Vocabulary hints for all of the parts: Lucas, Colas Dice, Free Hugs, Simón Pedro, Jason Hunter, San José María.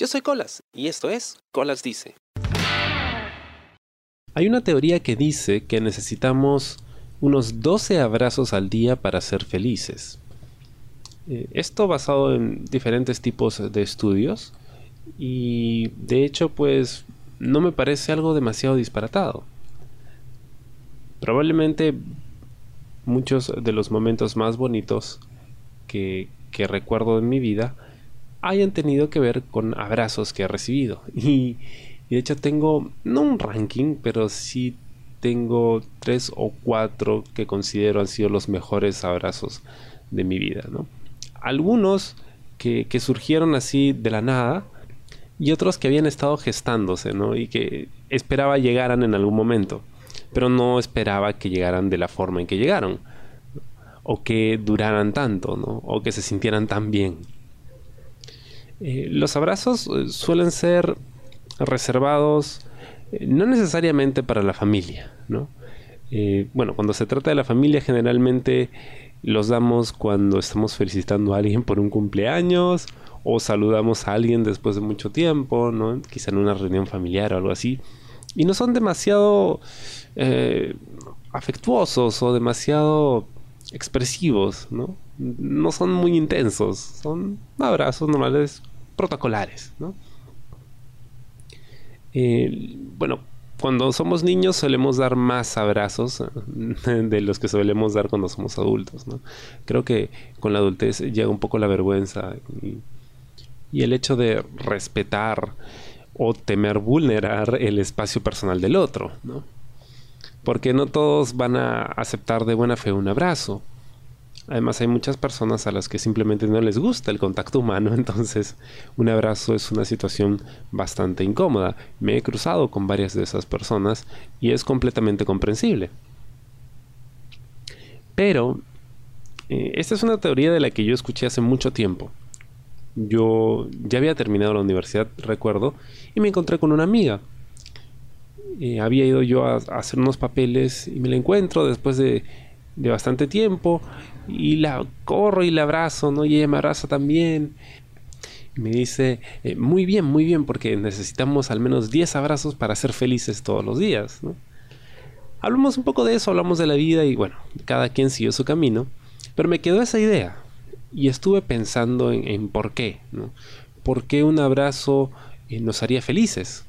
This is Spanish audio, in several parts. Yo soy Colas, y esto es Colas Dice. Hay una teoría que dice que necesitamos unos 12 abrazos al día para ser felices. Esto basado en diferentes tipos de estudios, y de hecho pues no me parece algo demasiado disparatado. Probablemente muchos de los momentos más bonitos que recuerdo en mi vida hayan tenido que ver con abrazos que he recibido. Y de hecho tengo, no un ranking, pero sí tengo 3 o 4 que considero han sido los mejores abrazos de mi vida, ¿no? Algunos que surgieron así de la nada y otros que habían estado gestándose, ¿no? Y que esperaba llegaran en algún momento, pero no esperaba que llegaran de la forma en que llegaron, o que duraran tanto, ¿no? O que se sintieran tan bien. Los abrazos suelen ser reservados no necesariamente para la familia, ¿no? Bueno, cuando se trata de la familia generalmente los damos cuando estamos felicitando a alguien por un cumpleaños o saludamos a alguien después de mucho tiempo, ¿no? Quizá en una reunión familiar o algo así. Y no son demasiado afectuosos o demasiado expresivos, ¿no? No son muy intensos, son abrazos normales, protocolares, ¿no? Bueno, cuando somos niños solemos dar más abrazos de los que solemos dar cuando somos adultos, ¿no? Creo que con la adultez llega un poco la vergüenza y el hecho de respetar o temer vulnerar el espacio personal del otro, ¿no? Porque no todos van a aceptar de buena fe un abrazo. Además hay muchas personas a las que simplemente no les gusta el contacto humano, entonces un abrazo es una situación bastante incómoda. Me he cruzado con varias de esas personas y es completamente comprensible. Pero esta es una teoría de la que yo escuché hace mucho tiempo. Yo ya había terminado la universidad, recuerdo, y me encontré con una amiga. Había ido yo a hacer unos papeles y me la encuentro después de bastante tiempo y la corro y la abrazo, ¿no? Y ella me abraza también. Y me dice, muy bien, porque necesitamos al menos 10 abrazos para ser felices todos los días, ¿no? Hablamos un poco de eso, hablamos de la vida y bueno, cada quien siguió su camino. Pero me quedó esa idea y estuve pensando en por qué, ¿no? ¿Por qué un abrazo nos haría felices?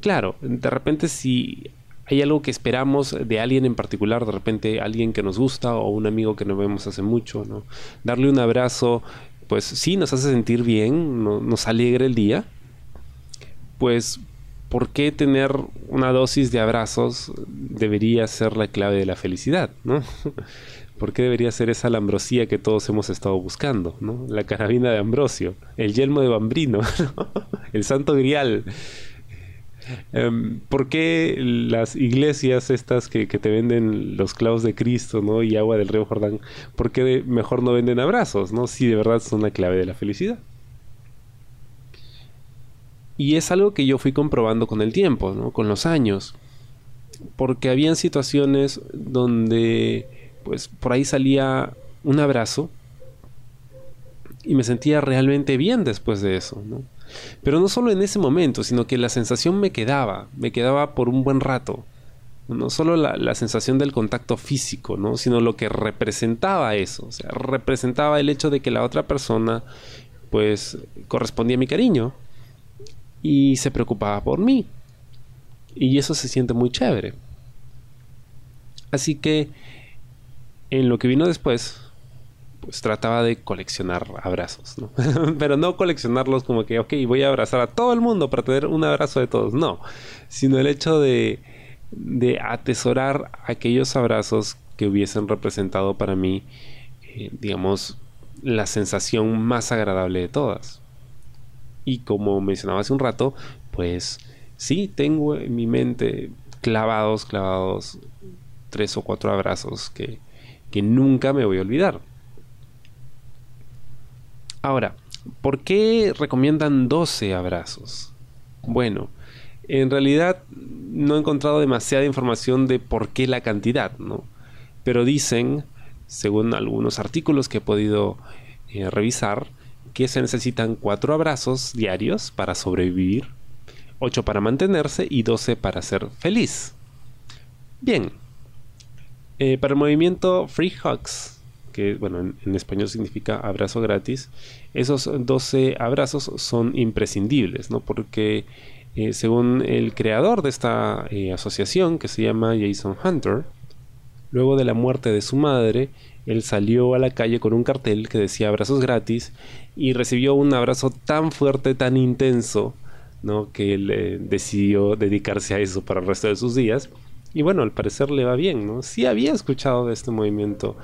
Claro, de repente si hay algo que esperamos de alguien en particular, de repente alguien que nos gusta o un amigo que no vemos hace mucho, ¿no? Darle un abrazo, pues sí, nos hace sentir bien, nos alegra el día. Pues, ¿por qué tener una dosis de abrazos debería ser la clave de la felicidad, ¿no? ¿Por qué debería ser esa la ambrosía que todos hemos estado buscando, ¿no? La carabina de Ambrosio, el yelmo de Bambrino, ¿no? El santo grial. ¿Por qué las iglesias estas que te venden los clavos de Cristo, ¿no? Y agua del río Jordán, ¿por qué mejor no venden abrazos, ¿no? Si de verdad son la clave de la felicidad. Y es algo que yo fui comprobando con el tiempo, ¿no? Con los años, porque habían situaciones donde pues por ahí salía un abrazo y me sentía realmente bien después de eso, ¿no? Pero no solo en ese momento, sino que la sensación me quedaba por un buen rato. No solo la sensación del contacto físico, ¿no? Sino lo que representaba eso. O sea, representaba el hecho de que la otra persona pues correspondía a mi cariño y se preocupaba por mí. Y eso se siente muy chévere. Así que en lo que vino después, pues trataba de coleccionar abrazos, ¿no? Pero no coleccionarlos como que, ok, voy a abrazar a todo el mundo para tener un abrazo de todos, no. Sino el hecho de atesorar aquellos abrazos que hubiesen representado para mí, digamos, la sensación más agradable de todas. Y como mencionaba hace un rato, pues sí, tengo en mi mente clavados 3 o 4 abrazos que nunca me voy a olvidar. Ahora, ¿por qué recomiendan 12 abrazos? Bueno, en realidad no he encontrado demasiada información de por qué la cantidad, ¿no? Pero dicen, según algunos artículos que he podido revisar, que se necesitan 4 abrazos diarios para sobrevivir, 8 para mantenerse y 12 para ser feliz. Bien, para el movimiento Free Hugs, que bueno, en español significa abrazo gratis, esos 12 abrazos son imprescindibles, ¿no? Porque según el creador de esta asociación, que se llama Jason Hunter, luego de la muerte de su madre, él salió a la calle con un cartel que decía abrazos gratis y recibió un abrazo tan fuerte, tan intenso, ¿no?, que él decidió dedicarse a eso para el resto de sus días. Y bueno, al parecer le va bien, ¿no? Sí había escuchado de este movimiento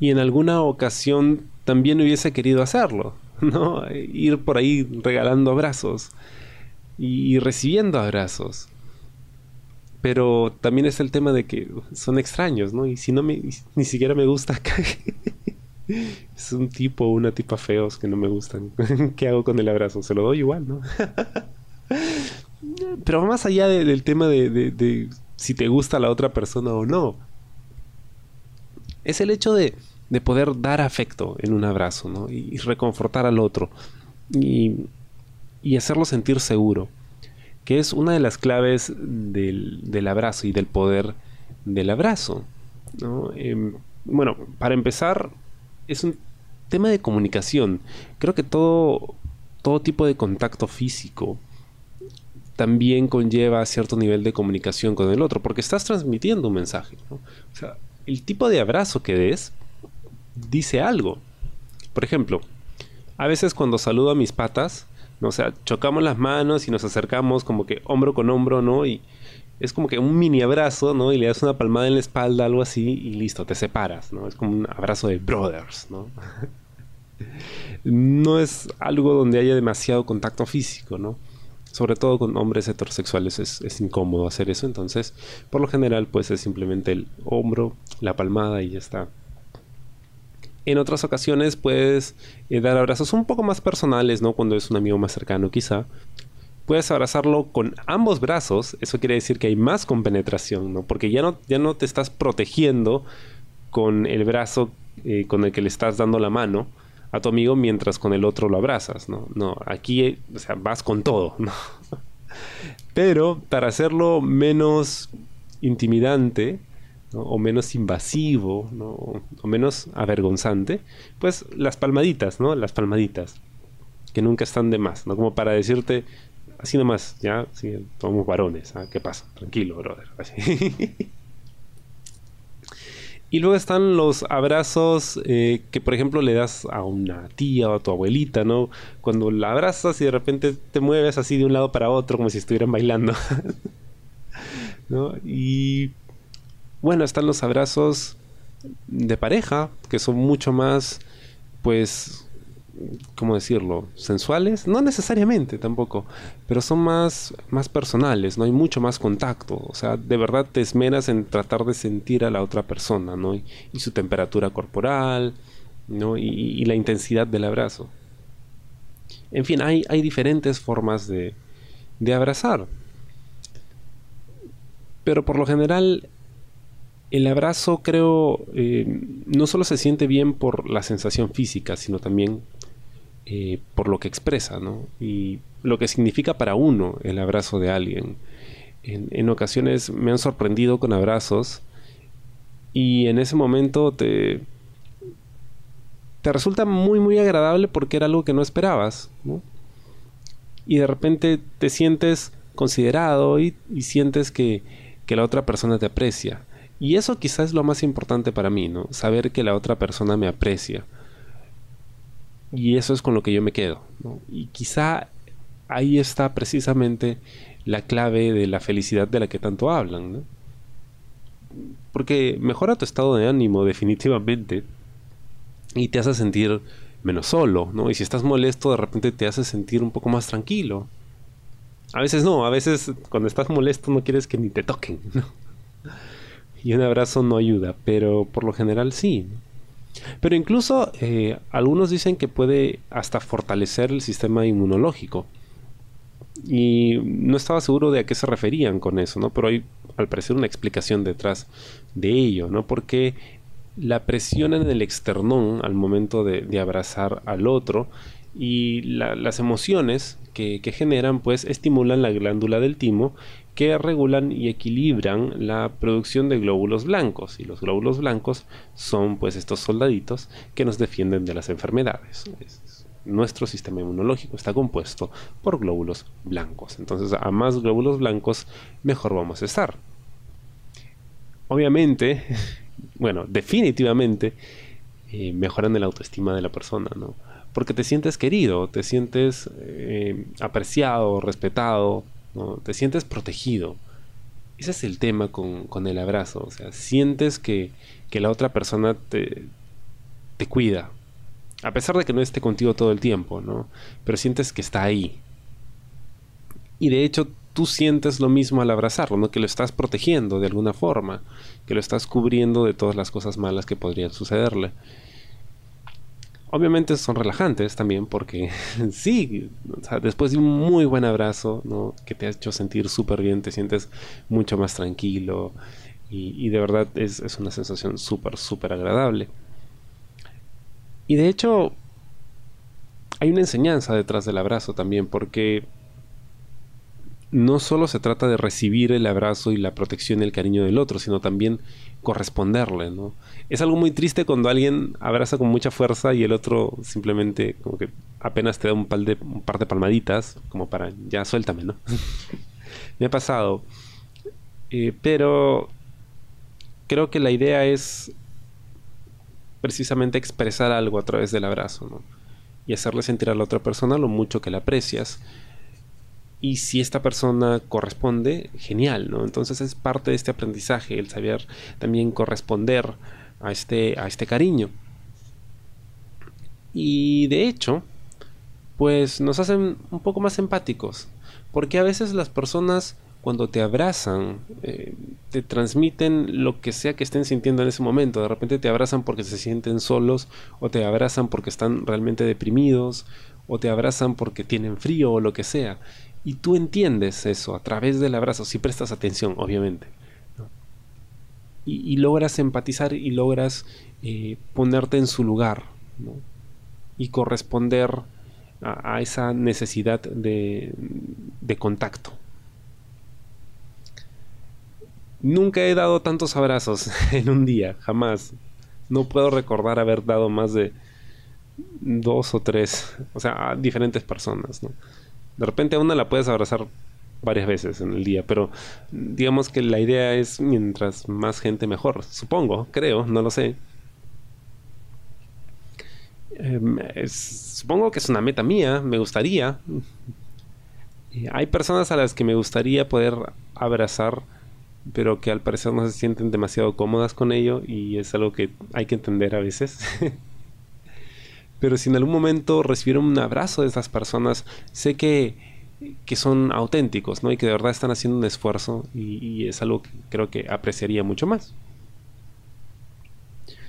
y en alguna ocasión también hubiese querido hacerlo, ¿no? Ir por ahí regalando abrazos y recibiendo abrazos. Pero también es el tema de que son extraños, ¿no? Y si no me... ni siquiera me gusta acá. Es un tipo o una tipa feos que no me gustan. ¿Qué hago con el abrazo? Se lo doy igual, ¿no? Pero más allá del tema de si te gusta la otra persona o no, es el hecho de poder dar afecto en un abrazo, ¿no? Y reconfortar al otro. Y hacerlo sentir seguro, que es una de las claves del abrazo y del poder del abrazo, ¿no? Bueno, para empezar, es un tema de comunicación. Creo que todo tipo de contacto físico también conlleva cierto nivel de comunicación con el otro, porque estás transmitiendo un mensaje, ¿no? O sea, el tipo de abrazo que des dice algo. Por ejemplo, a veces cuando saludo a mis patas, o sea, chocamos las manos y nos acercamos como que hombro con hombro, ¿no? Y es como que un mini abrazo, ¿no? Y le das una palmada en la espalda, algo así, y listo, te separas, ¿no? Es como un abrazo de brothers, ¿no? No es algo donde haya demasiado contacto físico, ¿no? Sobre todo con hombres heterosexuales es incómodo hacer eso, entonces, por lo general, pues es simplemente el hombro, la palmada y ya está. En otras ocasiones puedes dar abrazos un poco más personales, ¿no? Cuando es un amigo más cercano, quizá. Puedes abrazarlo con ambos brazos. Eso quiere decir que hay más compenetración, ¿no? Porque ya no te estás protegiendo con el brazo con el que le estás dando la mano a tu amigo mientras con el otro lo abrazas, ¿no? No, aquí o sea, vas con todo, ¿no? Pero para hacerlo menos intimidante, ¿no?, o menos invasivo, ¿no?, o menos avergonzante, pues las palmaditas, ¿no? Las palmaditas, que nunca están de más, ¿no? Como para decirte, así nomás, ya, sí, somos varones, ¿ah? ¿Qué pasa? Tranquilo, brother. Así. Y luego están los abrazos que, por ejemplo, le das a una tía o a tu abuelita, ¿no? Cuando la abrazas y de repente te mueves así de un lado para otro, como si estuvieran bailando, ¿no? Y... bueno, están los abrazos de pareja, que son mucho más, pues, ¿cómo decirlo?, sensuales. No necesariamente tampoco, pero son más personales, ¿no? Hay mucho más contacto. O sea, de verdad te esmeras en tratar de sentir a la otra persona, ¿no? Y su temperatura corporal, ¿no? Y la intensidad del abrazo. En fin, hay diferentes formas de abrazar. Pero por lo general... el abrazo, creo, no solo se siente bien por la sensación física, sino también por lo que expresa, ¿no? Y lo que significa para uno el abrazo de alguien. En ocasiones me han sorprendido con abrazos y en ese momento te resulta muy, muy agradable porque era algo que no esperabas, ¿no? Y de repente te sientes considerado y sientes que la otra persona te aprecia. Y eso quizás es lo más importante para mí, ¿no? Saber que la otra persona me aprecia. Y eso es con lo que yo me quedo, ¿no? Y quizá ahí está precisamente la clave de la felicidad de la que tanto hablan, ¿no? Porque mejora tu estado de ánimo definitivamente. Y te hace sentir menos solo, ¿no? Y si estás molesto, de repente te hace sentir un poco más tranquilo. A veces no, a veces cuando estás molesto no quieres que ni te toquen, ¿no? Y un abrazo no ayuda, pero por lo general sí. Pero incluso algunos dicen que puede hasta fortalecer el sistema inmunológico. Y no estaba seguro de a qué se referían con eso, ¿no? Pero hay al parecer una explicación detrás de ello, ¿no? Porque la presión en el esternón al momento de abrazar al otro y las emociones que generan pues estimulan la glándula del timo, que regulan y equilibran la producción de glóbulos blancos, y los glóbulos blancos son pues estos soldaditos que nos defienden de las enfermedades. Nuestro sistema inmunológico está compuesto por glóbulos blancos, entonces a más glóbulos blancos mejor vamos a estar. Obviamente, bueno, definitivamente mejoran el autoestima de la persona, ¿no? Porque te sientes querido, te sientes apreciado, respetado, ¿no? Te sientes protegido. Ese es el tema con el abrazo, o sea, sientes que la otra persona te cuida, a pesar de que no esté contigo todo el tiempo, ¿no? Pero sientes que está ahí. Y de hecho tú sientes lo mismo al abrazarlo, ¿no? Que lo estás protegiendo de alguna forma, que lo estás cubriendo de todas las cosas malas que podrían sucederle. Obviamente son relajantes también porque sí, o sea, después de un muy buen abrazo, ¿no? Que te ha hecho sentir súper bien, te sientes mucho más tranquilo y de verdad es una sensación súper, súper agradable. Y de hecho hay una enseñanza detrás del abrazo también, porque no solo se trata de recibir el abrazo y la protección y el cariño del otro, sino también corresponderle, ¿no? Es algo muy triste cuando alguien abraza con mucha fuerza y el otro simplemente como que apenas te da un par de palmaditas, como para ya suéltame, ¿no? Me ha pasado. Pero creo que la idea es precisamente expresar algo a través del abrazo, ¿no? Y hacerle sentir a la otra persona lo mucho que la aprecias. Y si esta persona corresponde, genial, ¿no? Entonces es parte de este aprendizaje, el saber también corresponder a este cariño. Y de hecho, pues nos hacen un poco más empáticos. Porque a veces las personas cuando te abrazan, te transmiten lo que sea que estén sintiendo en ese momento. De repente te abrazan porque se sienten solos, o te abrazan porque están realmente deprimidos, o te abrazan porque tienen frío o lo que sea. Y tú entiendes eso a través del abrazo, si prestas atención, obviamente, ¿no? Y logras empatizar y logras ponerte en su lugar, ¿no? Y corresponder a esa necesidad de contacto. Nunca he dado tantos abrazos en un día, jamás. No puedo recordar haber dado más de 2 o 3, o sea, a diferentes personas, ¿no? De repente a una la puedes abrazar varias veces en el día, pero digamos que la idea es mientras más gente mejor, supongo, creo, no lo sé. Supongo que es una meta mía, me gustaría. Hay personas a las que me gustaría poder abrazar, pero que al parecer no se sienten demasiado cómodas con ello, y es algo que hay que entender a veces. Pero si en algún momento recibieron un abrazo de estas personas, sé que son auténticos, ¿no? Y que de verdad están haciendo un esfuerzo, y es algo que creo que apreciaría mucho más.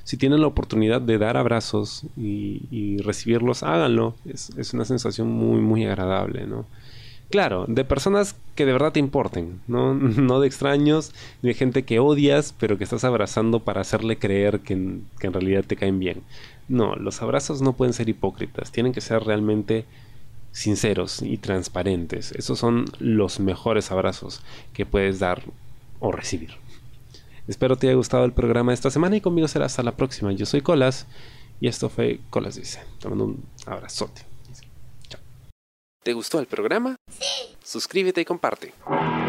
Si tienen la oportunidad de dar abrazos y recibirlos, háganlo. Es una sensación muy, muy agradable, ¿no? Claro, de personas que de verdad te importen, ¿no? No de extraños, de gente que odias, pero que estás abrazando para hacerle creer que en realidad te caen bien. No, los abrazos no pueden ser hipócritas, tienen que ser realmente sinceros y transparentes. Esos son los mejores abrazos que puedes dar o recibir. Espero te haya gustado el programa de esta semana, y conmigo será hasta la próxima. Yo soy Colas, y esto fue Colas Dice. Te mando un abrazote. ¿Te gustó el programa? Sí. Suscríbete y comparte.